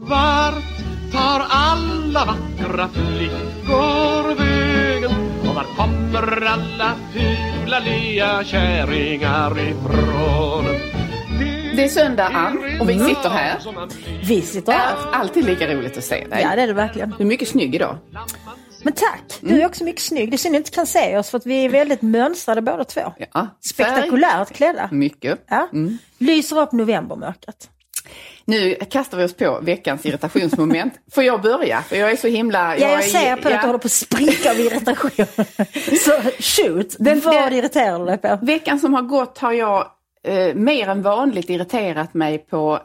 Vart tar alla vackra flickor vägen? Och var kommer alla fula lilla käringar ifrån? Det är söndag, Ann, och vi sitter här. Vi sitter här. Alltid lika roligt att se dig. Ja, det är det verkligen. Du är mycket snygg idag. Men tack, du är också mycket snygg. Det är synd att inte kan se oss för att vi är väldigt mönstrade båda två. Ja. Spektakulärt klädda. Mycket. Ja. Mm. Lyser upp novembermörkret. Nu kastar vi oss på veckans irritationsmoment. Får jag börja? För jag är så himla... Jag ser på att du håller på att spricka av irritation. Så shoot, vad irriterar du dig på? Veckan som har gått har jag mer än vanligt irriterat mig på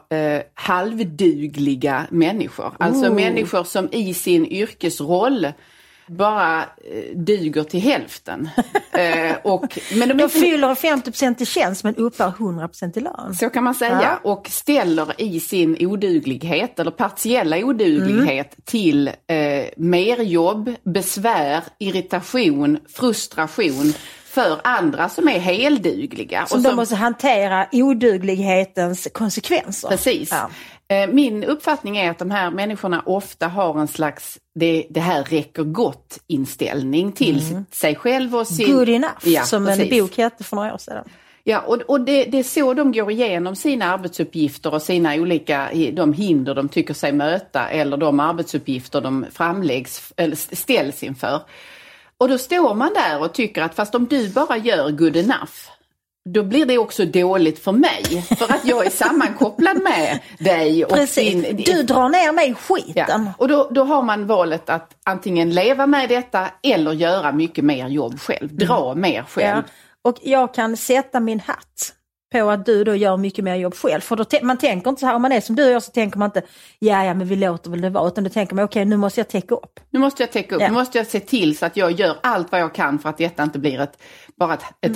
halvdugliga människor. Alltså människor som i sin yrkesroll bara duger till hälften. Men de fyller 50% i tjänst men uppar 100% i lön. Så kan man säga. Ja. Och ställer i sin oduglighet eller partiella oduglighet till mer jobb, besvär, irritation, frustration för andra som är heldugliga. Som de måste hantera oduglighetens konsekvenser. Precis. Ja. Min uppfattning är att de här människorna ofta har en slags det här räcker gott inställning till sig själv och sin... Good enough, ja, som precis. En bok hette för några år sedan. Ja, och det är så de går igenom sina arbetsuppgifter och sina olika, de hinder de tycker sig möta eller de arbetsuppgifter de ställs inför. Och då står man där och tycker att fast om du bara gör good enough, då blir det också dåligt för mig. För att jag är sammankopplad med dig. Och du drar ner mig i skiten. Ja. Och då har man valet att antingen leva med detta eller göra mycket mer jobb själv. Dra mer själv. Ja. Och jag kan sätta min hatt på att du då gör mycket mer jobb själv. För då man tänker inte så här, om man är som du och jag så tänker man inte, ja men vi låter väl det vara. Utan då tänker man, okej, nu måste jag täcka upp. Ja. Nu måste jag se till så att jag gör allt vad jag kan för att detta inte blir ett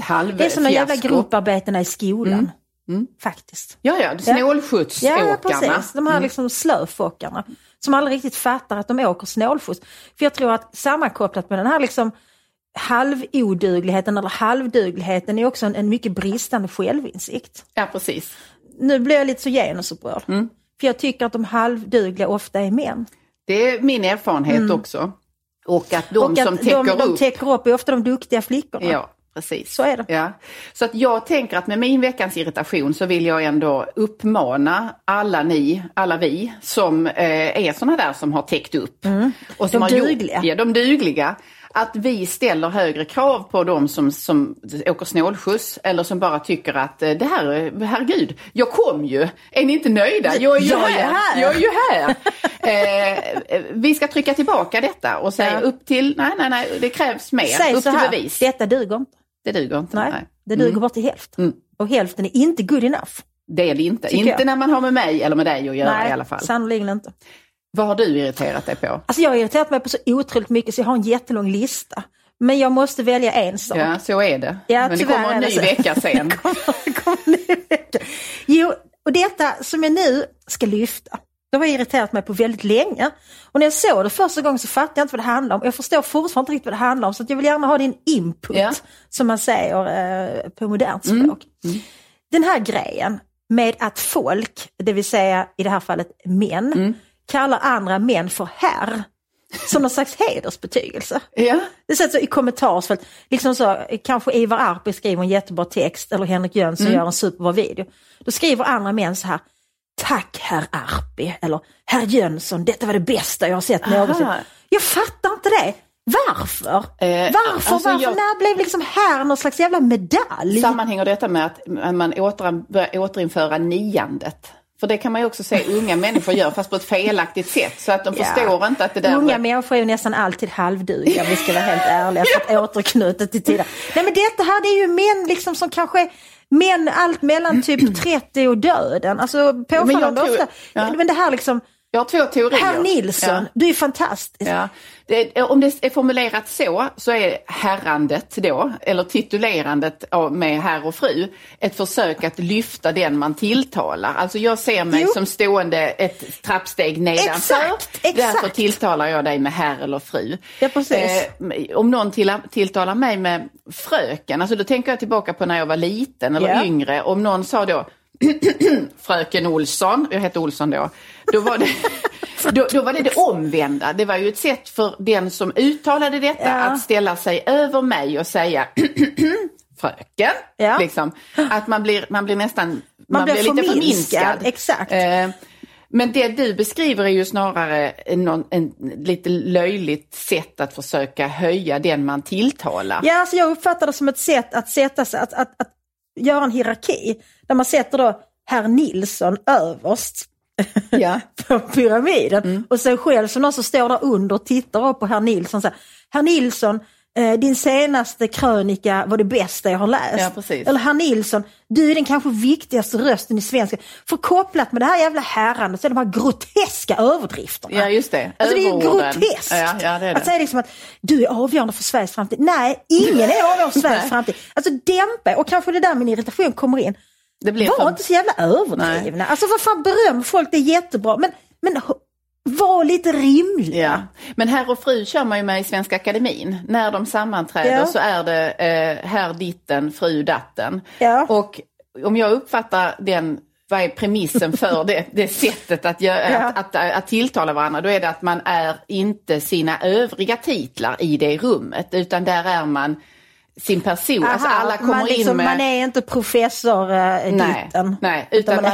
halvt fiasko. Det är som de jävla grupparbetena i skolan. Faktiskt. Ja, snålskjutsåkarna. Ja, precis. De här liksom slöfåkarna som aldrig riktigt fattar att de åker snålskjuts. För jag tror att sammankopplat med den här liksom halvodugligheten eller halvdugligheten är också en mycket bristande självinsikt. Ja, precis. Nu blir jag lite så genusupprörd. För jag tycker att de halvdugliga ofta är män. Det är min erfarenhet också. Och att de täcker upp är ofta de duktiga flickorna. Ja, precis. Så är det. Ja. Så att jag tänker att med min veckans irritation så vill jag ändå uppmana alla vi som är såna där som har täckt upp. Och som de dugliga. Att vi ställer högre krav på dem som åker snålskjuts eller som bara tycker att det här, herregud, jag kom ju. Är ni inte nöjda? Jag är ju här. Vi ska trycka tillbaka detta och säga upp till, nej, det krävs mer. Säg upp så till här, bevis. Detta duger inte. Det duger inte. Nej. Det duger bara till hälften. Och hälften är inte good enough. Det är det inte. Inte när man har med mig eller med dig att göra i alla fall. Sannolikt inte. Vad har du irriterat dig på? Alltså jag har irriterat mig på så otroligt mycket så jag har en jättelång lista. Men jag måste välja en sak. Ja, så är det. Ja, men det kommer en ny vecka sen. det kommer en ny vecka. Jo, och detta som jag nu ska lyfta. Det har jag irriterat mig på väldigt länge. Och när jag såg det första gången så fattade jag inte vad det handlar om. Jag förstår fortfarande inte riktigt vad det handlar om. Så att jag vill gärna ha din input som man säger på modernt språk. Den här grejen med att folk, det vill säga i det här fallet män, kallar andra män för herr. Som någon slags hedersbetygelse. Ja. Det sätts så i kommentarsfält. Liksom så, kanske Ivar Arpi skriver en jättebra text. Eller Henrik Jönsson gör en superbra video. Då skriver andra män så här. Tack herr Arpi. Eller herr Jönsson, detta var det bästa jag har sett någonsin. Jag fattar inte det. Varför? Alltså när blev liksom här någon slags jävla medalj? Sammanhänger detta med att man börjar återinföra niandet? För det kan man ju också se unga människor gör fast på ett felaktigt sätt så att de förstår inte att det där... Unga människor är ju nästan alltid halvdugliga, vi ska vara helt ärliga för att återknyta till tiden. Nej men detta här det är ju män liksom som kanske... Män allt mellan typ 30 och döden. Alltså påfallande ofta. Men det här liksom... Jag har två teorier. Herr Nilsson, du är fantastisk. Ja. Om det är formulerat så är herrandet då, eller titulerandet med herr och fru, ett försök att lyfta den man tilltalar. Alltså jag ser mig som stående ett trappsteg nedanför. Exakt. Därför tilltalar jag dig med herr eller fru. Ja, precis. Om någon tilltalar mig med fröken, alltså då tänker jag tillbaka på när jag var liten eller yngre. Om någon sa då, fröken Olsson, jag heter Olsson då var det Då var det det omvända. Det var ju ett sätt för den som uttalade detta att ställa sig över mig och säga fröken. Ja. Liksom. Att man blir nästan man blir lite förminskad. Exakt. Men det du beskriver är ju snarare en lite löjligt sätt att försöka höja den man tilltalar. Ja, alltså jag uppfattar det som ett sätt att sätta sig, att göra en hierarki. Där man sätter då herr Nilsson överst på pyramiden. Mm. Och sen själv som någon som står där under och tittar upp på herr Nilsson. Så här, herr Nilsson, din senaste krönika var det bästa jag har läst. Ja, eller herr Nilsson, du är den kanske viktigaste rösten i svenska. För kopplat med det här jävla herran och så är de här groteska överdrifterna. Ja, just det. Alltså det är ju groteskt. Ja, det är det. Att säga liksom att du är avgörande för Sveriges framtid. Nej, ingen är avgörande för Sveriges framtid. Alltså dämpa, och kanske det där min irritation kommer in. Det blir var inte så jävla överdrivna. Alltså vad fan, beröm folk, det är jättebra. Men var lite rimliga. Ja. Men herr och fru kör man ju med i Svenska Akademin. När de sammanträder så är det herr ditten, fru datten. Ja. Och om jag uppfattar vad är premissen för det sättet att tilltala varandra, då är det att man är inte sina övriga titlar i det rummet, utan där är man sin person. Aha, alltså alla kommer liksom, in med... Man är inte professor ditten. Nej, utan man är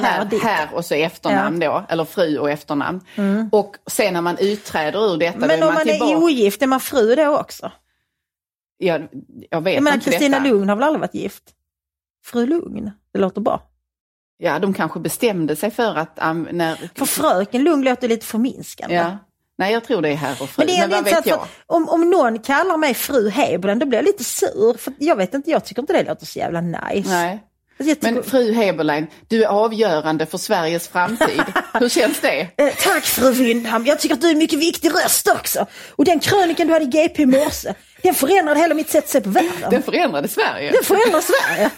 här och så efternamn då. Eller fru och efternamn. Mm. Och sen när man utträder ur detta... Men då om man är ogift, är man fru då också? Ja, jag vet inte detta. Kristina Lugn har väl aldrig varit gift? Fru Lugn, det låter bra. Ja, de kanske bestämde sig för att... För fröken Lugn låter lite förminskande. Ja. Nej, jag tror det är herr och fru. Men vad vet jag? Om någon kallar mig fru Hebelen, då blir jag lite sur. För jag vet inte, jag tycker inte det låter så jävla nice. Nej. Men fru Hebelen, du är avgörande för Sveriges framtid. Hur känns det? Tack fru Windham, jag tycker att du är en mycket viktig röst också. Och den kröniken du hade i GP i morse, den förändrade hela mitt sätt att se på världen. Den förändrade Sverige. Den förändrade Sverige.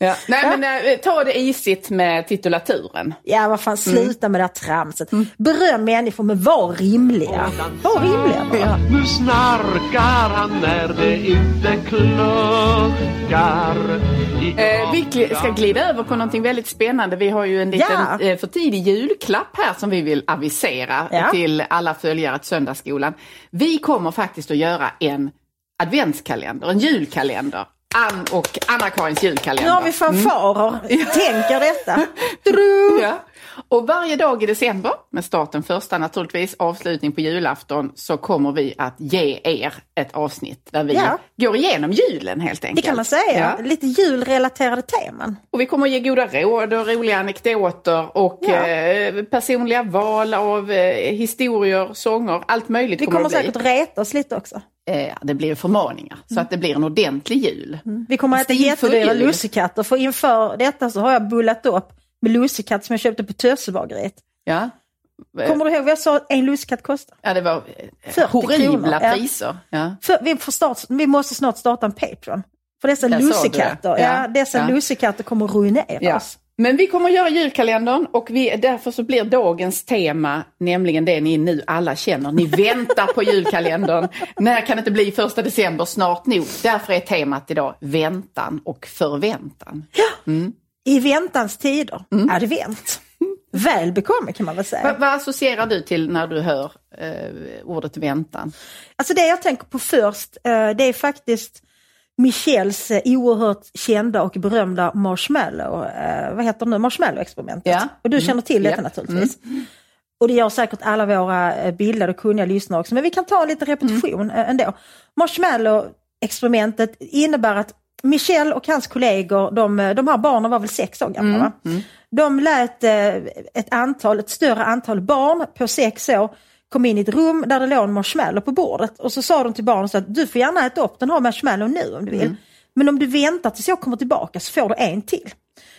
Ja. Nej, men ta det isigt med titulaturen. Ja, vad fan, sluta med det här tramset. Beröm människor, men var rimliga. Var rimliga bara. Nu snarkar han när det inte kluckar. Vi ska glida över på någonting väldigt spännande. Vi har ju en liten för tidig julklapp här som vi vill avisera till alla följare till Söndagsskolan. Vi kommer faktiskt att göra en adventskalender, en julkalender. Ann och Anna-Karins julkalender. Nu har vi fanfarer. Tänker detta. Och varje dag i december, med starten första naturligtvis, avslutning på julafton, så kommer vi att ge er ett avsnitt där vi går igenom julen helt enkelt. Det kan man säga. Ja. Lite julrelaterade teman. Och vi kommer att ge goda råd och roliga anekdoter och personliga val av historier, sånger, allt möjligt. Vi kommer säkert reta oss lite också. Det blir förmaningar, så att det blir en ordentlig jul. Vi kommer att äta jättedyra lussekatter, för inför detta så har jag bullat upp med lussekatt som jag köpte på Tösebageriet. Ja. Kommer du ihåg vad jag sa en lussekatt kostar? Ja, det var horribla priser. Ja. För vi måste snart starta en Patreon. För dessa lussekatter, lussekatter kommer att ruineras. Ja. Men vi kommer att göra julkalendern, och därför så blir dagens tema nämligen det ni nu alla känner. Ni väntar på julkalendern. När kan det inte bli 1 december snart nog? Därför är temat idag väntan och förväntan. I väntans tider, advent. Väl bekommen kan man väl säga. Vad associerar du till när du hör ordet väntan? Alltså det jag tänker på först, det är faktiskt Michels oerhört kända och berömda marshmallow-experimentet. Ja. Och du känner till detta naturligtvis. Och det gör säkert alla våra bildade och kunniga lyssnare också. Men vi kan ta lite repetition ändå. Marshmallow-experimentet innebär att Michel och hans kollegor, de här barnen var väl 6 år gamla, va? De lät ett större antal barn på 6 år kom in i ett rum där det låg en marshmallow på bordet. Och så sa de till barnen så att du får gärna äta upp den här marshmallow nu om du vill. Men om du väntar tills jag kommer tillbaka så får du en till.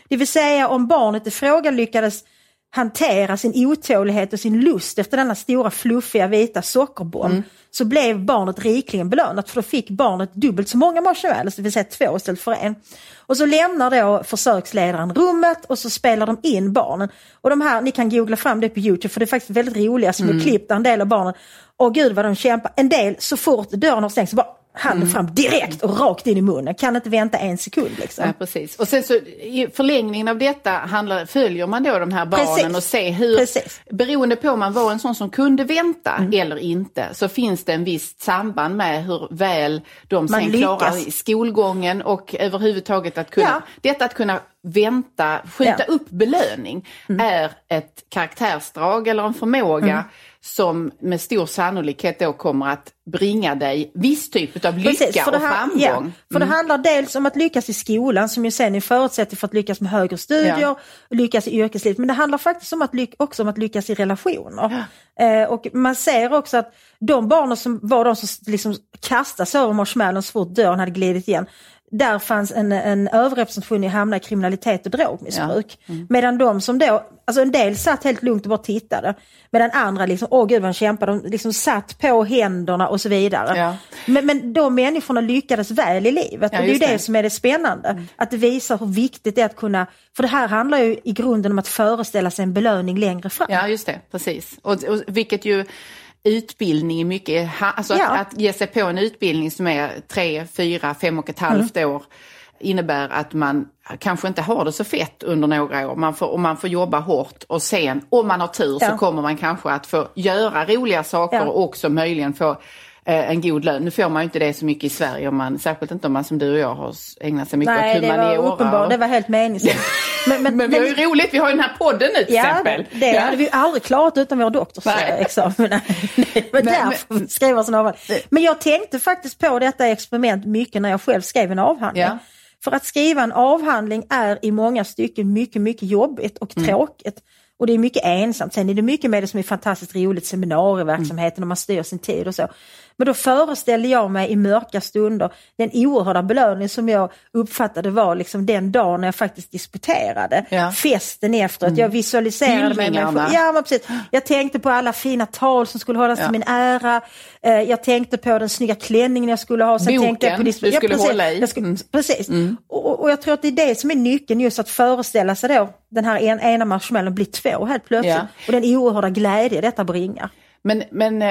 Det vill säga om barnet i fråga lyckades hantera sin otålighet och sin lust efter denna stora fluffiga vita sockerboll, så blev barnet rikligen belönat, för då fick barnet dubbelt så många marshmallows, det vill säga 2 istället för 1. Och så lämnar då försöksledaren rummet och så spelar de in barnen. Och de här, ni kan googla fram det på YouTube, för det är faktiskt väldigt roliga som är klippt en del av barnen. Och gud vad de kämpar. En del så fort dörren har stängt så bara handen fram direkt och rakt in i munnen. Kan inte vänta en sekund liksom. Ja, precis. Och sen så i förlängningen av detta följer man då de här barnen och ser hur, beroende på om man var en sån som kunde vänta eller inte, så finns det en viss samband med hur väl de sen klarar skolgången och överhuvudtaget att kunna, detta att kunna vänta, skjuta upp belöning är ett karaktärsdrag eller en förmåga som med stor sannolikhet då kommer att bringa dig viss typ av lycka och framgång. Ja, för det handlar dels om att lyckas i skolan, som ju sen är förutsättning för att lyckas med högre studier, lyckas i yrkeslivet, men det handlar faktiskt om att också om att lyckas i relationer. Och man ser också att de barnen som var de som liksom kastas över marshmallows så fort dörren hade glidit igen, där fanns en överrepresentation i hamna i kriminalitet och drogmissbruk. Ja. Mm. Medan de som då, alltså en del satt helt lugnt och bara tittade. Medan andra liksom, åh gud vad han kämpade, de liksom satt på händerna och så vidare. Ja. Men de människorna lyckades väl i livet. Ja, och det är ju det som är det spännande. Mm. Att det visar hur viktigt det är att kunna, för det här handlar ju i grunden om att föreställa sig en belöning längre fram. Ja, just det, precis. Och vilket ju utbildning är mycket, alltså att ge sig på en utbildning som är 3, 4, 5,5 år innebär att man kanske inte har det så fett under några år. Man får jobba hårt och sen, om man har tur, så kommer man kanske att få göra roliga saker och också möjligen få en god lön. Nu får man ju inte det så mycket i Sverige, om man, särskilt inte om man som du och jag har ägnat sig mycket åt humaniora. Nej, det var uppenbart. Det var helt meningslöst. Men vi har ju roligt, vi har ju den här podden nu till exempel. Det hade vi ju aldrig klarat utan vår doktorsexamen. Men skrev jag sån avhandling. Men jag tänkte faktiskt på detta experiment mycket när jag själv skrev en avhandling. Ja. För att skriva en avhandling är i många stycken mycket, mycket jobbigt och tråkigt. Och det är mycket ensamt. Sen är det mycket med det som är fantastiskt roligt, seminarieverksamheten, och man styr sin tid och så. Men då föreställde jag mig i mörka stunder den oerhörda belöning som jag uppfattade var liksom den dagen när jag faktiskt disputerade. Ja. Festen efteråt. Jag visualiserade mig. Ja, men precis. Jag tänkte på alla fina tal som skulle hållas till min ära. Jag tänkte på den snygga klänningen jag skulle ha. Sen boken tänkte jag på du skulle hålla i. Precis. Mm. Och jag tror att det är det som är nyckeln, just att föreställa sig då den här ena marshmallowen blir 2 helt plötsligt. Ja. Och den oerhörda glädje detta bringar. Men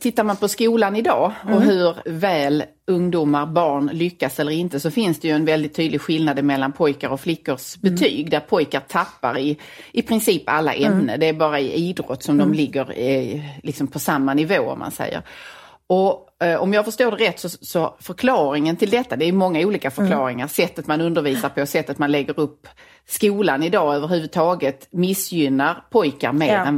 tittar man på skolan idag och hur väl ungdomar, barn lyckas eller inte, så finns det ju en väldigt tydlig skillnad mellan pojkar och flickors betyg, där pojkar tappar i princip alla ämnen. Det är bara i idrott som de ligger liksom på samma nivå, om man säger. Och om jag förstår det rätt så förklaringen till detta, det är många olika förklaringar. Sättet man undervisar på, sättet man lägger upp skolan idag överhuvudtaget missgynnar pojkar mer än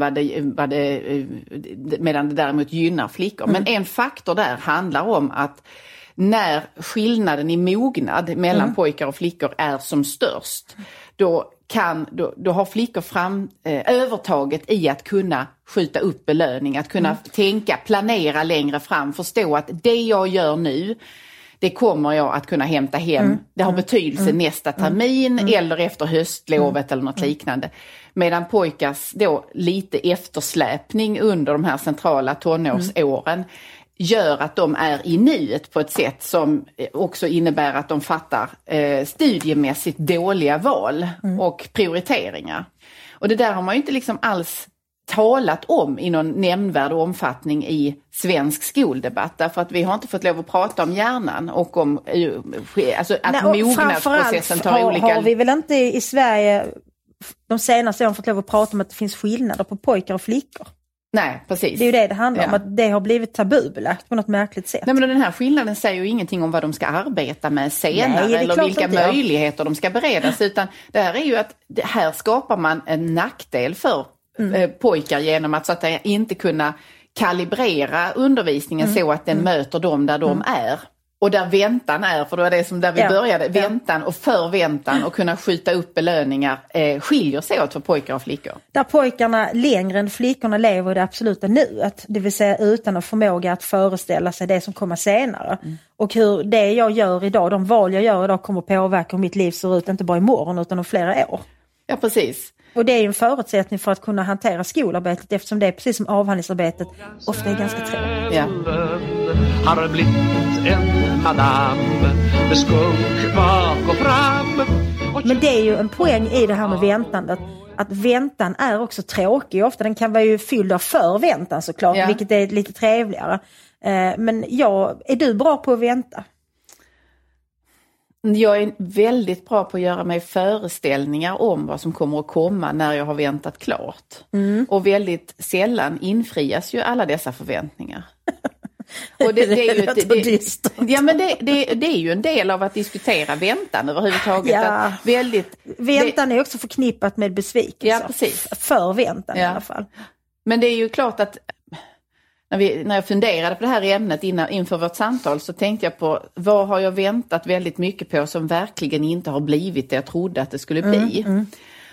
medan det däremot gynnar flickor. Men en faktor där handlar om att när skillnaden i mognad mellan pojkar och flickor är som störst, då har flickor övertaget i att kunna skjuta upp belöning, att kunna tänka, planera längre fram, förstå att det jag gör nu, det kommer jag att kunna hämta hem. Det har betydelse nästa termin eller efter höstlovet eller något liknande. Medan pojkars då lite eftersläpning under de här centrala tonårsåren gör att de är i nuet på ett sätt som också innebär att de fattar studiemässigt dåliga val och prioriteringar. Och det där har man ju inte liksom alls talat om i någon nämnvärd omfattning i svensk skoldebatt, därför att vi har inte fått lov att prata om hjärnan och om alltså att mognadsprocessen tar olika. Har vi väl inte i Sverige de senaste åren fått lov att prata om att det finns skillnader på pojkar och flickor? Nej, precis. Det är ju det det handlar om, att det har blivit tabubelagt på något märkligt sätt. Nej, men den här skillnaden säger ju ingenting om vad de ska arbeta med senare. Nej, eller vilka möjligheter de ska beredas, utan det här är ju att här skapar man en nackdel för pojkar genom att så att de inte kunna kalibrera undervisningen så att den möter dem där de är. Och där väntan är, för det var det som där vi började, väntan och förväntan och kunna skjuta upp belöningar skiljer sig åt för pojkar och flickor. Där pojkarna längre än flickorna lever i det absoluta nuet, det vill säga utan att förmåga att föreställa sig det som kommer senare. Och hur det jag gör idag, de val jag gör idag kommer påverka hur mitt liv ser ut, inte bara imorgon utan om flera år. Ja, precis. Och det är ju en förutsättning för att kunna hantera skolarbetet, eftersom det är precis som avhandlingsarbetet ofta är ganska trevligt. Ja. Har blivit en madame med skunk bak och fram. Men det är ju en poäng i det här med väntandet, att väntan är också tråkig ofta. Den kan vara ju fylld av förväntan såklart, vilket är lite trevligare. Men är du bra på att vänta? Jag är väldigt bra på att göra mig föreställningar om vad som kommer att komma när jag har väntat klart. Mm. Och väldigt sällan infrias ju alla dessa förväntningar. Och det är ju det är ju en del av att diskutera väntan överhuvudtaget. Ja. Väntan är också förknippat med besvikelse. Ja, precis. För väntan i alla fall. Men det är ju klart att när jag funderade på det här ämnet inför vårt samtal så tänkte jag på vad har jag väntat väldigt mycket på som verkligen inte har blivit det jag trodde att det skulle bli. Mm.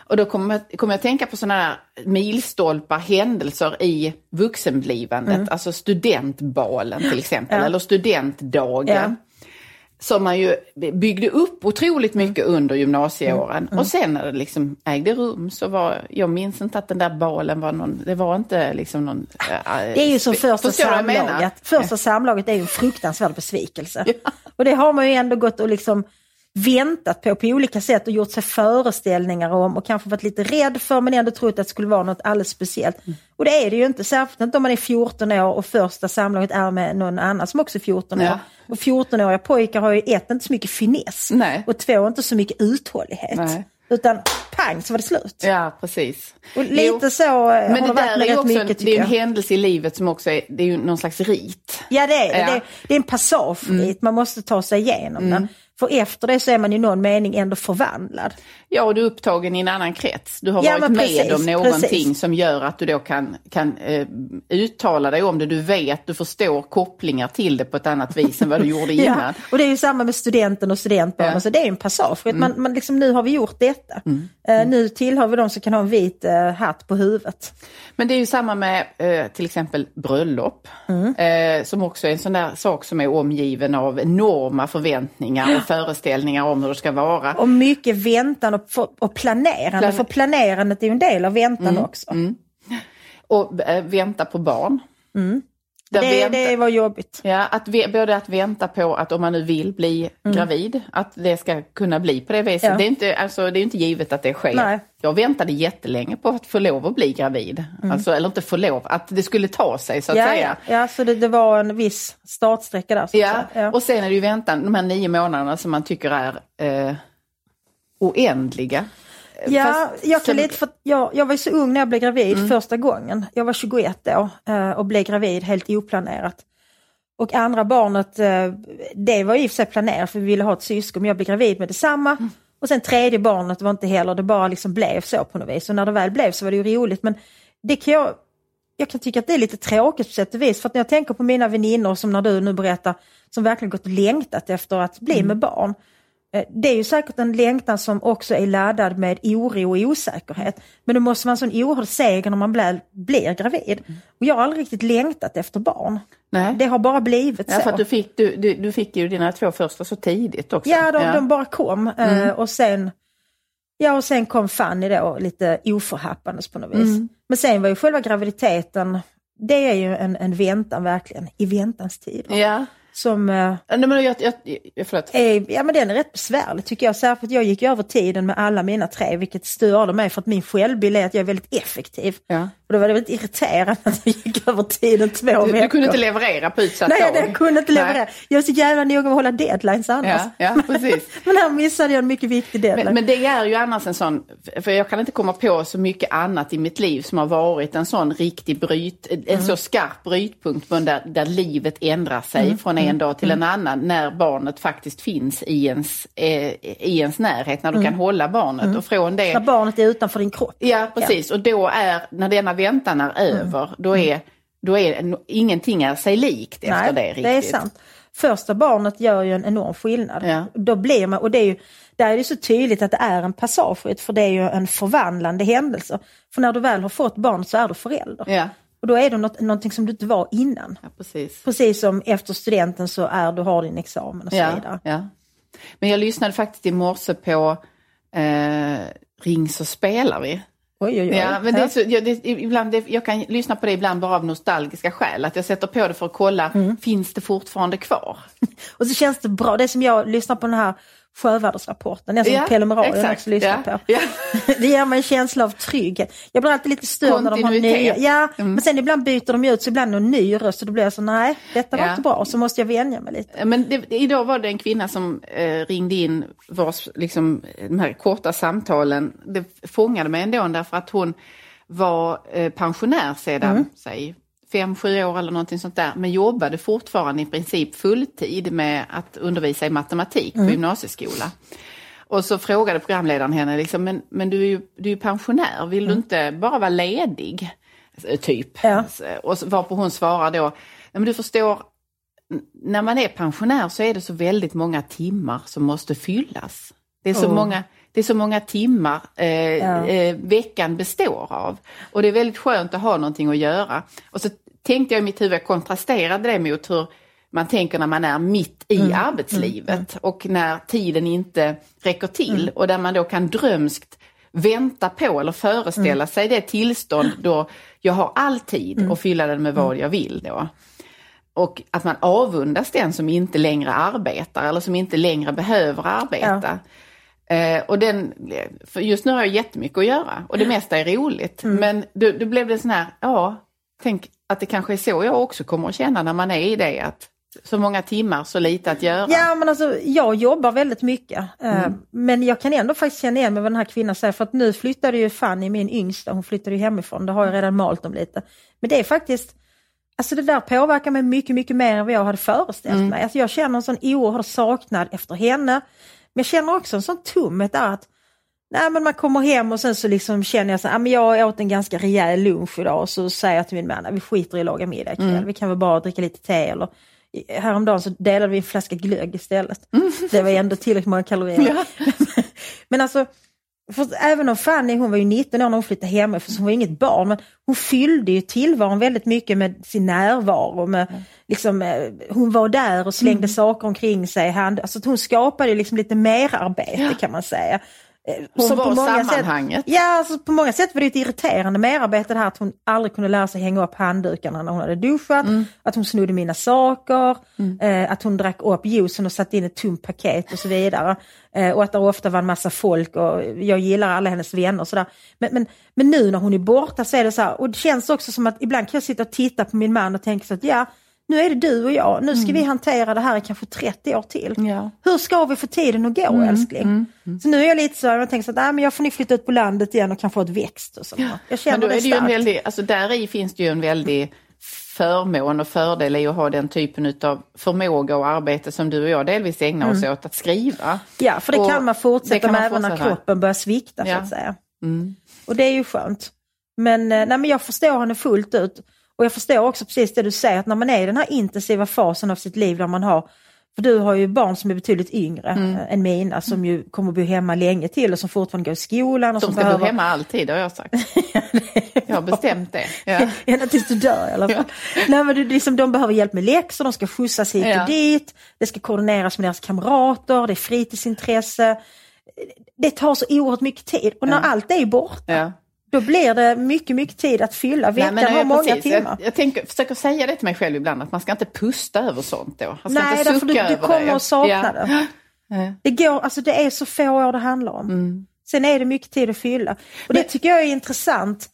Och då kom jag att tänka på sådana här milstolpar, händelser i vuxenblivandet. Mm. Alltså studentbalen till exempel, eller studentdagen. Yeah. Som man ju byggde upp otroligt mycket under gymnasieåren. Mm. Och sen när det liksom ägde rum så jag minns inte att den där balen var det var inte liksom någon... Det är ju som första samlaget. Första samlaget är ju en fruktansvärd besvikelse. Ja. Och det har man ju ändå gått och liksom väntat på olika sätt och gjort sig föreställningar om och kanske varit lite rädd för men ändå trott att det skulle vara något alldeles speciellt. Mm. Och det är det ju inte, särskilt inte om man är 14 år och första samlaget är med någon annan som också är 14 år. Och 14-åriga pojkar har ju inte så mycket finess. Nej. Och två inte så mycket uthållighet. Nej. Utan pang så var det slut. Ja, precis. Och lite så men det där är också mycket, det är en händelse i livet som också det är ju någon slags rit. Ja, det är en passage dit man måste ta sig igenom den. För efter det så är man i någon mening ändå förvandlad. Ja, och du är upptagen i en annan krets. Du har varit med om någonting som gör att du då kan uttala dig om det. Du vet, du förstår kopplingar till det på ett annat vis än vad du gjorde innan. Ja, och det är ju samma med studenten och studentbarn. Ja. Så det är ju en passage. Man liksom, nu har vi gjort detta. Nu tillhör vi de som kan ha en vit hatt på huvudet. Men det är ju samma med till exempel bröllop. Som också är en sån där sak som är omgiven av enorma förväntningar och föreställningar om hur det ska vara. Och mycket väntan och planerande. För planerandet är ju en del av väntan också. Mm. Och vänta på barn. Mm. Det var jobbigt. Ja, både att vänta på att om man nu vill bli gravid, att det ska kunna bli på det viset. Ja. Det är inte givet att det sker. Nej. Jag väntade jättelänge på att få lov att bli gravid. Eller inte få lov, att det skulle ta sig så att säga. Ja, så det var en viss startsträcka där. Ja, och sen är det ju väntan, de här 9 månaderna som man tycker är oändliga. Ja, jag var ju så ung när jag blev gravid första gången. Jag var 21 år och blev gravid helt oplanerat. Och andra barnet, det var i och för sig planerat för vi ville ha ett syskon. Men jag blev gravid med detsamma. Och sen tredje barnet var inte heller, det bara liksom blev så på något vis. Och när det väl blev så var det ju roligt. Men det kan jag kan tycka att det är lite tråkigt på sätt och vis. För att när jag tänker på mina väninnor som när du nu berättar, som verkligen gått och längtat efter att bli med barn. Det är ju säkert en längtan som också är laddad med oro och osäkerhet. Men då måste man sån oerhörd seger när man blir gravid. Och jag har aldrig riktigt längtat efter barn. Nej. Det har bara blivit så. För att du fick ju dina 2 första så tidigt också. Ja, de bara kom. Och sen kom Fanny då lite oförhappandes på något vis. Men sen var ju själva graviditeten, det är ju en väntan verkligen i väntans tid. Ja. Som den är rätt besvärlig tycker jag. Särskilt jag gick över tiden med alla mina 3, vilket störde mig för att min självbild är att jag är väldigt effektiv. Ja. Och då var det väldigt irriterande att jag gick över tiden 2 veckor. Du kunde inte leverera på utsatt dag. Nej, jag kunde inte leverera. Jag var så jävla noga att hålla deadlines annars. Ja, precis. Men här missade jag en mycket viktig deadline. Men det är ju annars en sån, för jag kan inte komma på så mycket annat i mitt liv som har varit en sån riktig så skarp brytpunkt där livet ändrar sig från en dag till en annan när barnet faktiskt finns i ens närhet, när du kan hålla barnet. Och från det, när barnet är utanför din kropp. Ja, precis. Ja. Och då är, när denna väntan är över, då är ingenting är sig likt efter. Nej, det riktigt. Det är sant. Första barnet gör ju en enorm skillnad. Ja. Då blir man, och det är ju, där är det så tydligt att det är en passage, för det är ju en förvandlande händelse. För när du väl har fått barn så är du förälder. Ja. Och då är det någonting som du inte var innan. Ja, precis som efter studenten så har din examen och så vidare. Ja. Men jag lyssnade faktiskt i morse på Ring så spelar vi. Oj. Ja, men det är så, jag kan lyssna på det ibland bara av nostalgiska skäl. Att jag sätter på det för att kolla, finns det fortfarande kvar? Och så känns det bra. Det som jag lyssnar på den här Sjövärdesrapporten, det är som Pellomeradio jag också lyssnar på. Yeah. Det ger mig en känsla av trygghet. Jag blir alltid lite störd när de har nya. Ja, men sen ibland byter de ut så ibland någon ny röst och då blir jag så nej, detta var inte bra, så måste jag vänja mig lite. Men idag var det en kvinna som ringde in vars, liksom, de här korta samtalen. Det fångade mig ändå därför att hon var pensionär sedan, säg 5-7 år eller någonting sånt där, men jobbade fortfarande i princip fulltid med att undervisa i matematik på gymnasieskola. Och så frågade programledaren henne liksom, men du är ju pensionär, vill du inte bara vara ledig? Typ. Ja. Och varpå hon svarar då, men du förstår, när man är pensionär så är det så väldigt många timmar som måste fyllas. Det är så många... Det är så många timmar veckan består av. Och det är väldigt skönt att ha någonting att göra. Och så tänkte jag i mitt huvud, jag kontrasterade det mot hur man tänker när man är mitt i arbetslivet. Och när tiden inte räcker till. Och där man då kan drömskt vänta på eller föreställa sig det tillstånd då jag har all tid och fylla den med vad jag vill då. Och att man avundas den som inte längre arbetar eller som inte längre behöver arbeta. Ja. Och för just nu har jag jättemycket att göra och det mesta är roligt, men då blev det sån här, tänk att det kanske är så jag också kommer att känna när man är i det, att så många timmar, så lite att göra. Ja, men alltså jag jobbar väldigt mycket, men jag kan ändå faktiskt känna igen med vad den här kvinnan säger, för att nu flyttade ju Fanny, min yngsta, hon flyttade ju hemifrån, det har jag redan malt om lite, men det är faktiskt, alltså det där påverkar mig mycket, mycket mer än vad jag hade föreställt mig, alltså jag känner en sån oerhörd saknad efter henne. Men jag känner också en sån tumhet där att nej, men man kommer hem och sen så liksom känner jag så här, men jag åt en ganska rejäl lunch idag och så säger jag till min man, vi skiter i att laga middag ikväll, vi kan väl bara dricka lite te eller häromdagen så delade vi en flaska glögg istället. Det var ändå tillräckligt många kalorier. Ja. Men alltså, för även om Fanny, hon var ju 19 år när hon flyttade hemma, för hon var inget barn, men hon fyllde ju tillvaron väldigt mycket med sin närvaro, med, liksom, hon var där och slängde saker omkring sig, alltså, hon skapade ju liksom lite mer arbete kan man säga. Hon som var på många sammanhanget. Sätt, ja, alltså, på många sätt var det ett irriterande merarbete det här att hon aldrig kunde lära sig hänga upp handdukarna när hon hade duschat, att hon snodde mina saker, att hon drack upp juicen och satte in ett tomt paket och så vidare. Och att det ofta var en massa folk och jag gillar alla hennes vänner och sådär. Men nu när hon är borta så är det så här, och det känns också som att ibland kan jag sitta och titta på min man och tänka så att nu är det du och jag, nu ska vi hantera det här i kanske 30 år till. Ja. Hur ska vi få tiden att gå, älskling? Så nu är jag lite så här, jag tänker så att men jag får nu flytta ut på landet igen och kan få ett växt och sånt. Jag känner men då det är starkt. Ju en väldig, alltså där i finns det ju en väldig förmån och fördel i att ha den typen av förmåga och arbete som du och jag delvis ägnar oss åt att skriva. Ja, för det och kan man fortsätta med även när kroppen börjar svikta, så att säga. Och det är ju skönt. Men, men jag förstår henne fullt ut. Och jag förstår också precis det du säger, att när man är i den här intensiva fasen av sitt liv där man har, för du har ju barn som är betydligt yngre än mina, som ju kommer att bo hemma länge till och som fortfarande går i skolan. Och som ska bo hemma alltid, har jag sagt. Jag har bestämt det. Ja. Ända tills du dör i alla fall. Nej, men liksom, de behöver hjälp med läxor, de ska skjutsas hit och dit, det ska koordineras med deras kamrater, det är fritidsintresse. Det tar så oerhört mycket tid och när allt är borta. Ja. Då blir det mycket, mycket tid att fylla. Veckan har många timmar. Jag försöker säga det till mig själv ibland. Att man ska inte pusta över sånt då. Nej, inte därför du kommer att sakna det. Det går, alltså det är så få år det handlar om. Sen är det mycket tid att fylla. Och det tycker jag är intressant.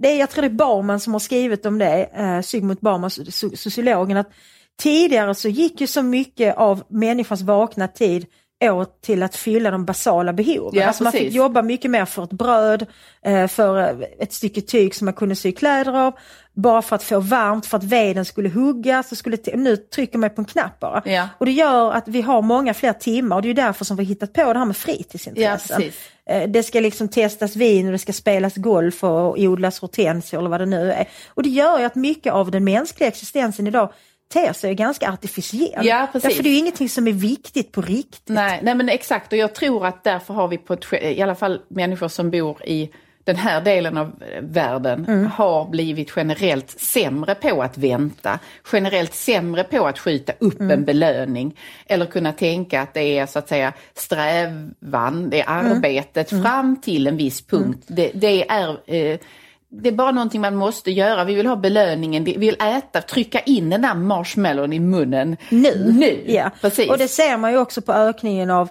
Jag tror det är Barman som har skrivit om det. Sigmund Barman, sociologen. Att tidigare så gick ju så mycket av människans vakna tid åt till att fylla de basala behoven. Ja, alltså man fick jobba mycket mer för ett bröd, för ett stycke tyg som man kunde sy kläder av, bara för att få varmt, för att veden skulle huggas. Nu trycker man på en knapp bara. Ja. Och det gör att vi har många fler timmar och det är ju därför som vi har hittat på det här med fritidsintressen. Ja, det ska liksom testas vin och det ska spelas golf och odlas hortensior eller vad det nu är. Och det gör ju att mycket av den mänskliga existensen idag är ganska artificiell. Ja, precis. Därför det är ju ingenting som är viktigt på riktigt. Nej, men exakt. Och jag tror att därför har vi i alla fall människor som bor i den här delen av världen har blivit generellt sämre på att vänta. Generellt sämre på att skjuta upp en belöning. Eller kunna tänka att det är så att säga strävan, det är arbetet fram till en viss punkt. Det är bara någonting man måste göra. Vi vill ha belöningen. Vi vill äta, trycka in den där marshmallowen i munnen. Nu. Ja. Precis. Och det ser man ju också på ökningen av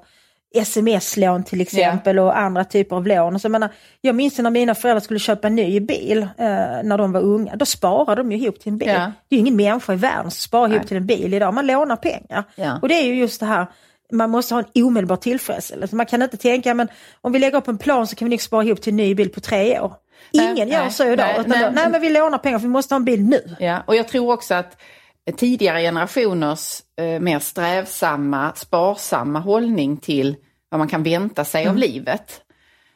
sms-lån till exempel, och andra typer av lån. Så jag minns när mina föräldrar skulle köpa en ny bil när de var unga. Då sparade de ju ihop till en bil. Yeah. Det är ju ingen människa i världen som sparar ihop till en bil idag. Man lånar pengar. Yeah. Och det är ju just det här, man måste ha en omedelbar tillfredsställelse. Man kan inte tänka, men om vi lägger upp en plan så kan vi nog spara ihop till en ny bil på 3 år. Ingen gör så idag. Men vi lånar pengar för vi måste ha en bil nu. Ja, och jag tror också att tidigare generationers mer strävsamma, sparsamma hållning till vad man kan vänta sig av livet.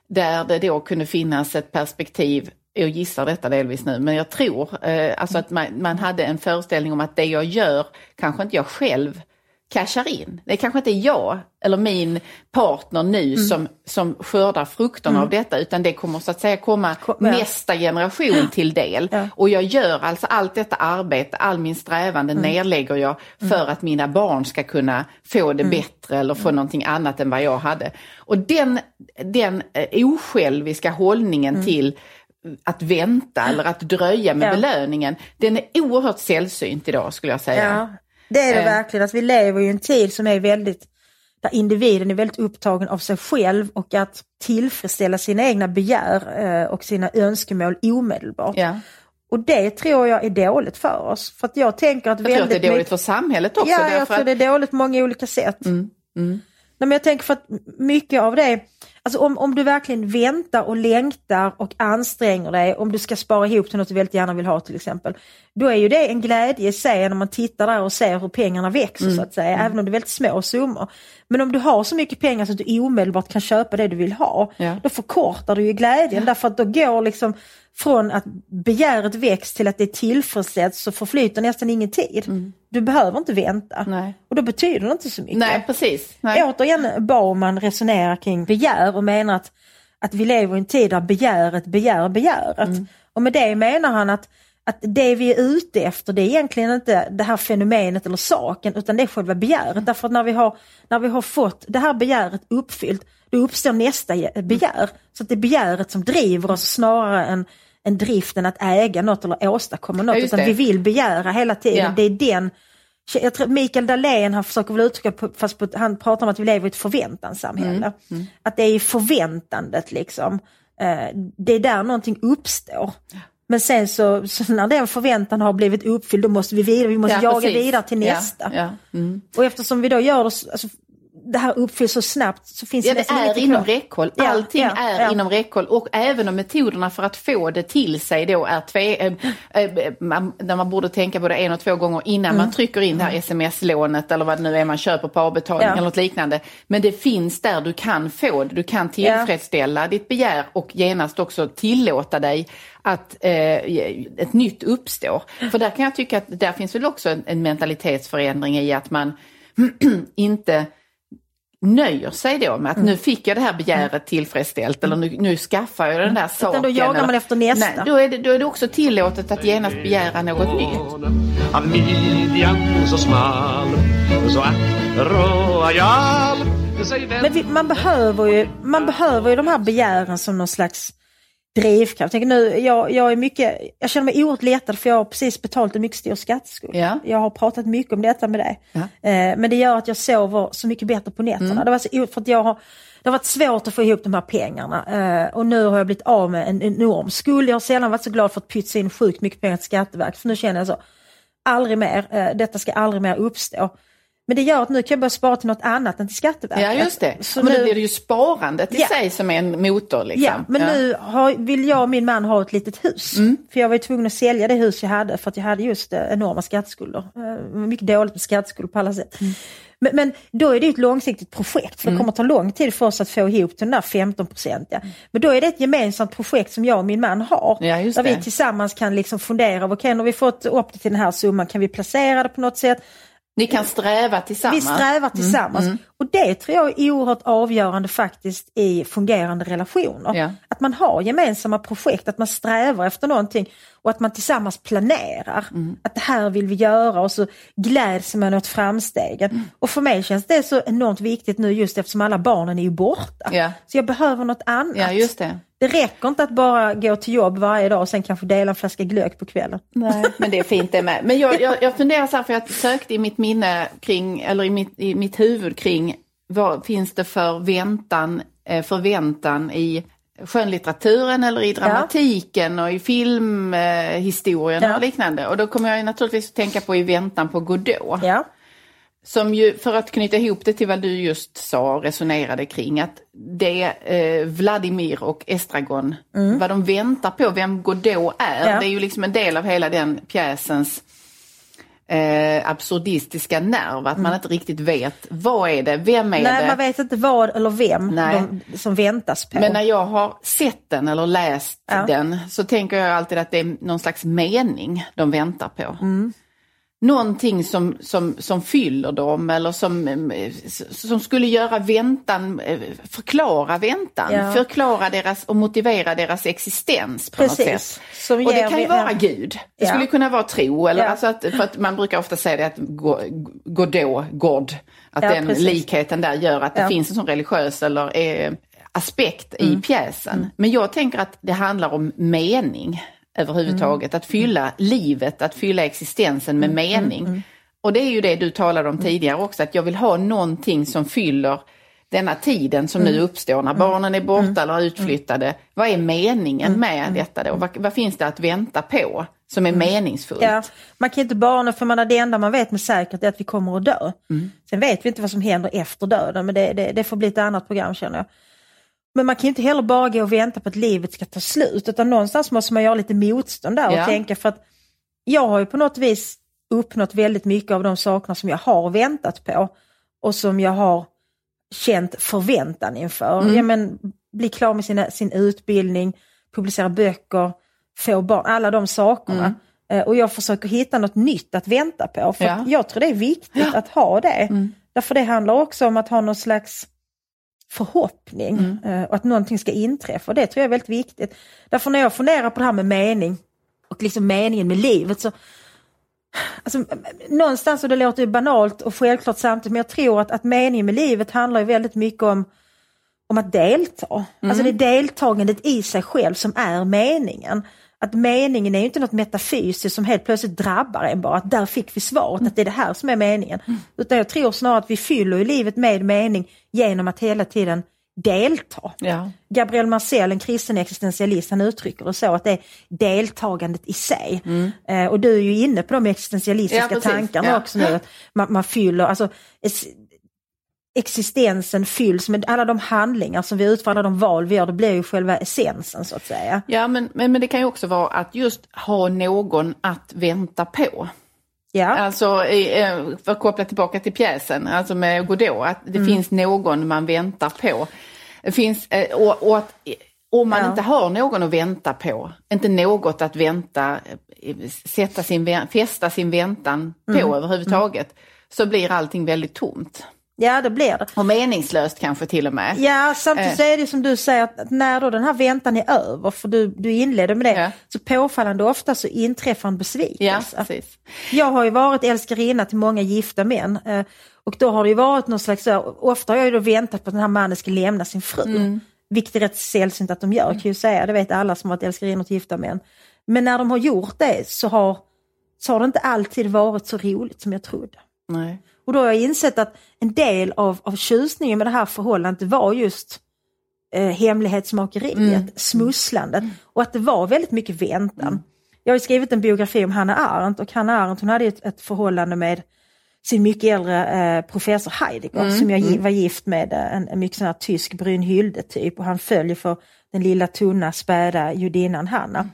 Där det då kunde finnas ett perspektiv, jag gissar detta delvis nu, men jag tror att man hade en föreställning om att det jag gör, kanske inte jag själv cashar in. Det kanske inte är jag eller min partner nu som skördar frukterna av detta, utan det kommer så att säga nästa generation till del. Ja. Och jag gör alltså allt detta arbete, all min strävande nedlägger jag för att mina barn ska kunna få det bättre eller få någonting annat än vad jag hade. Och den osjälviska hållningen till att vänta eller att dröja med belöningen, den är oerhört sällsynt idag, skulle jag säga. Ja. Det är det verkligen, att vi lever i en tid som är väldigt, där individen är väldigt upptagen av sig själv och att tillfredsställa sina egna begär och sina önskemål omedelbart. Yeah. Och det tror jag är dåligt för oss. För att jag tänker att tror att det är dåligt för samhället också. Ja, jag tror det är dåligt på många olika sätt. Nej, men jag tänker för att mycket av det, alltså om du verkligen väntar och längtar och anstränger dig, om du ska spara ihop till något du väldigt gärna vill ha till exempel, då är ju det en glädje i sig när man tittar där och ser hur pengarna växer så att säga, även om det är väldigt små summor. Men om du har så mycket pengar så att du omedelbart kan köpa det du vill ha, då förkortar du ju glädjen, därför att då går liksom från att begäret växt till att det är tillfredsställt, så förflyter nästan ingen tid. Du behöver inte vänta. Nej. Och då betyder det inte så mycket. Nej, precis. Nej. Återigen, Bauman resonerar kring begär och menar att vi lever i en tid där begäret. Och med det menar han att det vi är ute efter, det är egentligen inte det här fenomenet eller saken, utan det är själva begäret. Därför att när vi har fått det här begäret uppfyllt, då uppstår nästa begär. Så att det är begäret som driver oss snarare än en driften att äga något eller åstadkomma något, utan vi vill begära hela tiden. Ja. Det är jag tror Mikael Dahlén, han försöker väl uttrycka han pratar om att vi lever i ett förväntansamhälle. Att det är förväntandet liksom. Det är där någonting uppstår. Ja. Men sen så när den förväntan har blivit uppfylld, då måste vi vidare. Vi måste jaga vidare till nästa. Ja. Och eftersom vi då gör oss, alltså, det här uppfylls så snabbt, så finns det nästan inget inom räckhåll. Allting är inom räckhåll, och även om metoderna för att få det till sig då är när man borde tänka både 1 och 2 gånger innan man trycker in det här sms-lånet eller vad det nu är man köper på avbetalning eller något liknande. Men det finns där du kan få det. Du kan tillfredsställa ditt begär och genast också tillåta dig att ett nytt uppstår. För där kan jag tycka att där finns väl också en mentalitetsförändring i att man inte nöjer sig då med att nu fick jag det här begäret tillfredsställt eller nu skaffar jag den där saken. Utan då jagar man efter nästa. Nej, då är det också tillåtet att genast begära något nytt. Av midjan så smal, så royal. Men man behöver ju de här begären som någon slags drivkraft. Jag känner mig oerhört lättad, för jag har precis betalt en mycket stor skatteskuld. Ja. Jag har pratat mycket om detta med dig. Ja. Men det gör att jag sover så mycket bättre på nätterna. Det var så, för att det har varit svårt att få ihop de här pengarna. Och nu har jag blivit av med en enorm skuld. Jag har sällan varit så glad för att pytsa in sjukt mycket pengar till Skatteverket. För nu känner jag så, aldrig mer, detta ska aldrig mer uppstå. Men det gör att nu kan jag börja spara till något annat än till Skatteverket. Ja, just det. Så men nu blir det ju sparandet i sig som är en motor. Liksom. Ja, men nu vill jag och min man ha ett litet hus. För jag var ju tvungen att sälja det hus jag hade. För att jag hade just enorma skattskulder. Mycket dåligt med skatteskuld på alla sätt. Men då är det ju ett långsiktigt projekt. För det kommer att ta lång tid för oss att få ihop till den där 15%. Ja. Men då är det ett gemensamt projekt som jag och min man har. Ja, just där det. Vi tillsammans kan liksom fundera. Okej, när vi fått upp det till den här summan, kan vi placera det på något sätt? Ni kan sträva tillsammans. Vi strävar tillsammans. Och det tror jag är oerhört avgörande faktiskt i fungerande relationer. Ja. Att man har gemensamma projekt, att man strävar efter någonting och att man tillsammans planerar. Att det här vill vi göra, och så gläds man åt framstegen. Och för mig känns det så enormt viktigt nu, just eftersom alla barnen är ju borta. Ja. Så jag behöver något annat. Ja, just det. Det räcker inte att bara gå till jobb varje dag och sen kanske dela en flaska glögg på kvällen. Nej, men det är fint det med. Men jag funderar så här, för jag sökte i mitt minne kring, eller i mitt huvud kring vad finns det för förväntan i skönlitteraturen eller i dramatiken och i filmhistorien och liknande. Och då kommer jag ju naturligtvis tänka på I väntan på Godot. Ja. Som ju, för att knyta ihop det till vad du just sa och resonerade kring, att det Vladimir och Estragon, vad de väntar på, vem Godot är, det är ju liksom en del av hela den pjäsens absurdistiska nerv, att man inte riktigt vet vad är det, vem är det. Man vet inte vad eller vem de som väntas på. Men när jag har sett den eller läst den, så tänker jag alltid att det är någon slags mening de väntar på. Någonting som fyller dem eller som skulle göra väntan, förklara väntan, förklara deras och motivera deras existens på något sätt. Som och det kan ju vara Gud. Det skulle kunna vara tro eller alltså att, för att man brukar ofta säga det att God, att den likheten där gör att det finns en sån religiös eller aspekt i pjäsen. Men jag tänker att det handlar om mening. Överhuvudtaget, att fylla livet, att fylla existensen med mening. Och det är ju det du talade om tidigare också, att jag vill ha någonting som fyller denna tiden som nu uppstår när barnen är borta eller utflyttade. Vad är meningen med detta då? Vad finns det att vänta på som är meningsfullt? Ja. Man kan inte bara, för det enda man vet med säkerhet är att vi kommer att dö. Sen vet vi inte vad som händer efter döden, men det får bli ett annat program, känner jag. Men man kan inte heller bara gå och vänta på att livet ska ta slut. Utan någonstans måste man göra lite motstånd där och tänka, för att jag har ju på något vis uppnått väldigt mycket av de sakerna som jag har väntat på. Och som jag har känt förväntan inför. Ja, men, bli klar med sin utbildning, publicera böcker, få barn, alla de sakerna. Och jag försöker hitta något nytt att vänta på. För att jag tror det är viktigt att ha det. Därför det handlar också om att ha någon slags förhoppning och att någonting ska inträffa. Det tror jag är väldigt viktigt. Därför när jag funderar på det här med mening och liksom meningen med livet, så alltså, någonstans, och det låter ju banalt och självklart samtidigt, men jag tror att meningen med livet handlar ju väldigt mycket om att delta. Alltså det är deltagandet i sig själv som är meningen. Att meningen är ju inte något metafysiskt som helt plötsligt drabbar en bara. Att där fick vi svaret att det är det här som är meningen. Utan jag tror snarare att vi fyller ju livet med mening genom att hela tiden delta. Ja. Gabriel Marcel, en kristen existentialist, han uttrycker det så att det är deltagandet i sig. Och du är ju inne på de existentialistiska tankarna också nu. Att man fyller, alltså existensen fylls med alla de handlingar som vi utför, alla de val vi gör, det blir ju själva essensen så att säga. Ja, men det kan ju också vara att just ha någon att vänta på. Ja. Alltså, för att koppla tillbaka till pjäsen, alltså med Godot, att det finns någon man väntar på. Det finns, och att om man inte har någon att vänta på, inte något att vänta, fästa sin väntan på överhuvudtaget, så blir allting väldigt tomt. Ja, det blir det. Och meningslöst kanske till och med. Ja, samtidigt är det som du säger att när då den här väntan är över, för du inleder med det, så påfallande ofta så inträffar en besvikelse. Ja, precis. Jag har ju varit älskarinna till många gifta män och då har det ju varit någon slags, ofta har jag ju då väntat på att den här mannen ska lämna sin fru. Vilket är rätt sällsynt att de gör, kan ju säga. Det vet alla som har varit älskarinna till gifta män. Men när de har gjort det så har det inte alltid varit så roligt som jag trodde. Nej. Och då har jag insett att en del av tjusningen med det här förhållandet var just hemlighetsmakeriet, smusslandet. Och att det var väldigt mycket väntan. Jag har ju skrivit en biografi om Hannah Arendt. Och Hannah Arendt, hon hade ett förhållande med sin mycket äldre professor Heidegger. Som jag var gift med, en mycket sån här tysk Brynhilde typ. Och han följer för den lilla tunna späda judinnan Hannah.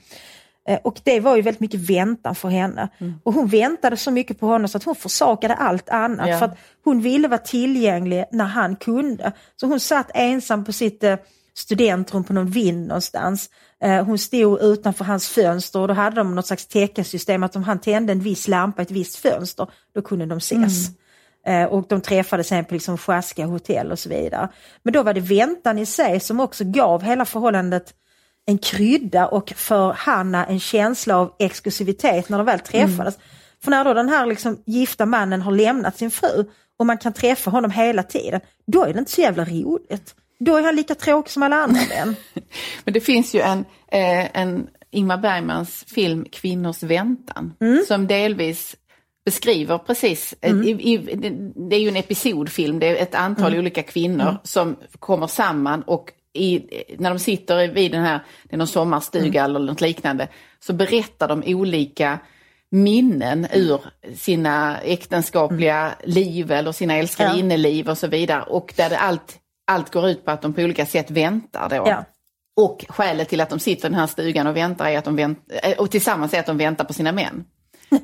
Och det var ju väldigt mycket väntan för henne. Och hon väntade så mycket på honom så att hon försakade allt annat. För att hon ville vara tillgänglig när han kunde. Så hon satt ensam på sitt studentrum på någon vind någonstans. Hon stod utanför hans fönster och då hade de något slags teckensystem. Att om han tände en viss lampa i ett visst fönster, då kunde de ses. Och de träffade sen på liksom sjaskiga hotell och så vidare. Men då var det väntan i sig som också gav hela förhållandet en krydda och för Hanna en känsla av exklusivitet när de väl träffades. För när då den här liksom gifta mannen har lämnat sin fru och man kan träffa honom hela tiden, då är det inte så jävla roligt. Då är han lika tråkig som alla andra män. Men det finns ju en Ingmar Bergmans film Kvinnors väntan som delvis beskriver precis. Det är ju en episodfilm. Det är ett antal olika kvinnor som kommer samman och när de sitter vid den här, det är någon sommarstuga eller något liknande, så berättar de olika minnen ur sina äktenskapliga liv eller sina älskarinneliv och så vidare. Och där det allt går ut på att de på olika sätt väntar då. Ja. Och skälet till att de sitter i den här stugan och väntar är att de och tillsammans är att de väntar på sina män.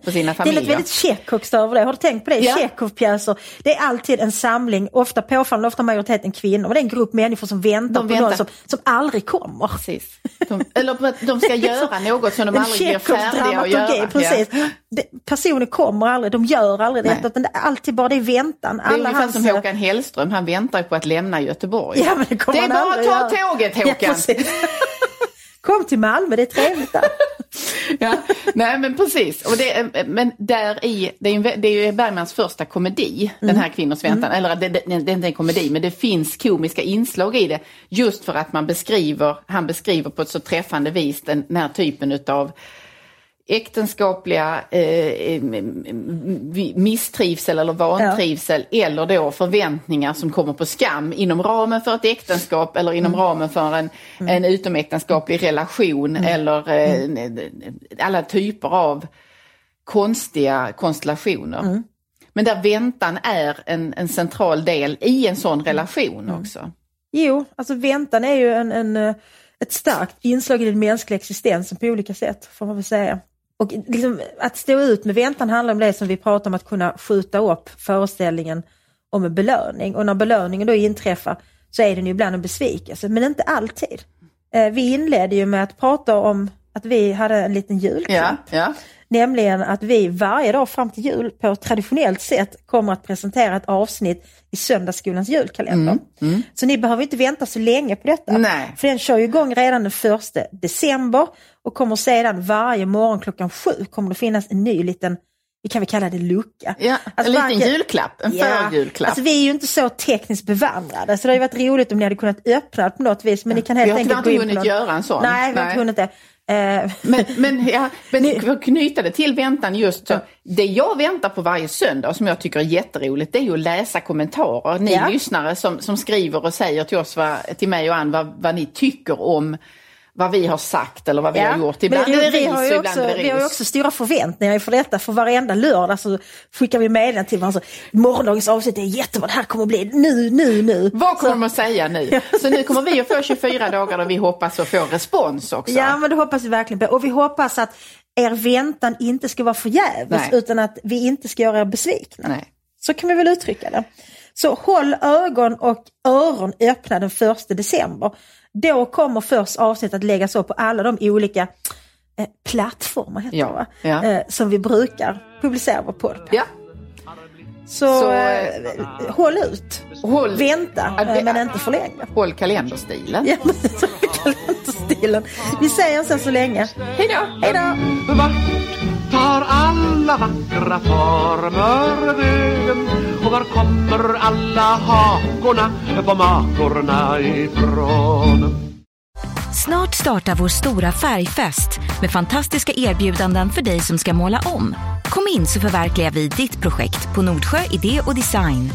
På sina familjer. Det är väldigt Tjechov över det. Har du tänkt på det? Ja. Tjechov-pjäser. Det är alltid en samling, ofta påfallande, ofta majoriteten kvinnor. Och det är en grupp människor som väntar på någon som aldrig kommer. Precis. De ska göra något som de aldrig blir färdiga att göra. Precis. Ja. Personer kommer aldrig, de gör aldrig det. Utan det är alltid bara det är väntan. Det är ungefär som Håkan Hellström. Han väntar på att lämna Göteborg. Ja, men det är bara att ta tåget, Håkan. Ja, precis. Kom till Malmö, det är trevligt där. Ja, nej men precis. Och det är ju Bergmans första komedi, den här Kvinnors väntan. Eller det är inte en komedi, men det finns komiska inslag i det. Just för att han beskriver på ett så träffande vis den här typen av äktenskapliga misstrivsel eller vantrivsel eller då förväntningar som kommer på skam inom ramen för ett äktenskap eller inom ramen för en utomäktenskaplig relation eller alla typer av konstiga konstellationer. Men där väntan är en central del i en sån relation också. Jo, alltså väntan är ju ett starkt inslag i den mänskliga existensen på olika sätt, får man väl säga. Och liksom, att stå ut med väntan handlar om det som vi pratar om, att kunna skjuta upp föreställningen om en belöning. Och när belöningen då inträffar så är den ju ibland en besvikelse, men inte alltid. Vi inledde ju med att prata om att vi hade en liten julkamp. Ja, ja. Nämligen att vi varje dag fram till jul på traditionellt sätt kommer att presentera ett avsnitt i söndagsskolans julkalender. Så ni behöver inte vänta så länge på detta. Nej. För den kör ju igång redan den 1 december och kommer sedan varje morgon klockan 7 kommer det finnas en ny liten, vi kan väl kalla det lucka. Ja, alltså en liten julklapp, en förjulklapp. Alltså vi är ju inte så tekniskt bevandrade så det har ju varit roligt om ni hade kunnat öppna det på något vis, men ni kan helt enkelt gå in på något. Vi har inte hunnit göra en sån. Nej, vi har inte hunnit det. Men knyta det till väntan just så. Det jag väntar på varje söndag som jag tycker är jätteroligt, det är ju att läsa kommentarer. Ni lyssnare som skriver och säger till oss, till mig och Ann, vad ni tycker om vad vi har sagt eller vad vi har gjort. Ibland vi har ju också stora förväntningar för detta. För varenda lördag så skickar vi meddelanden till varandra. Morgondagens avsnitt är jättebra. Det här kommer att bli nu. Vad kommer man säga nu? Så nu kommer vi att få 24 dagar och vi hoppas att få respons också. Ja, men det hoppas vi verkligen på. Och vi hoppas att er väntan inte ska vara förgäves utan att vi inte ska göra er besvikna. Nej. Så kan vi väl uttrycka det. Så håll ögon och öron öppna den 1 december. Då kommer först avsnitt att läggas upp på alla de olika plattformar som vi brukar publicera vår podd på. Ja. Så håll ut. Vänta, men inte för länge. Håll kalenderstilen. Ja, men kalenderstilen. Vi säger sen så länge. Hej då. Tar alla vackra former vägen? Och var kommer alla hakorna på makorna ifrån? Snart startar vår stora färgfest med fantastiska erbjudanden för dig som ska måla om. Kom in så förverkligar vi ditt projekt på Nordsjö Idé och Design.